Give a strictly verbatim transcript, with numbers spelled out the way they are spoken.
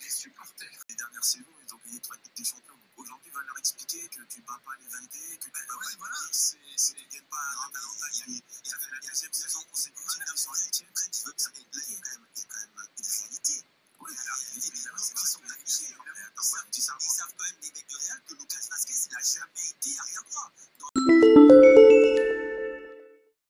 les supporters. Les dernières saisons, ils ont gagné trois Ligues des Champions. Donc aujourd'hui, va leur expliquer que tu ne bats pas les valider, que tu ne ouais, voilà, gagnes pas un grand avantage. Il y a fait la deuxième saison consécutive sur les titres.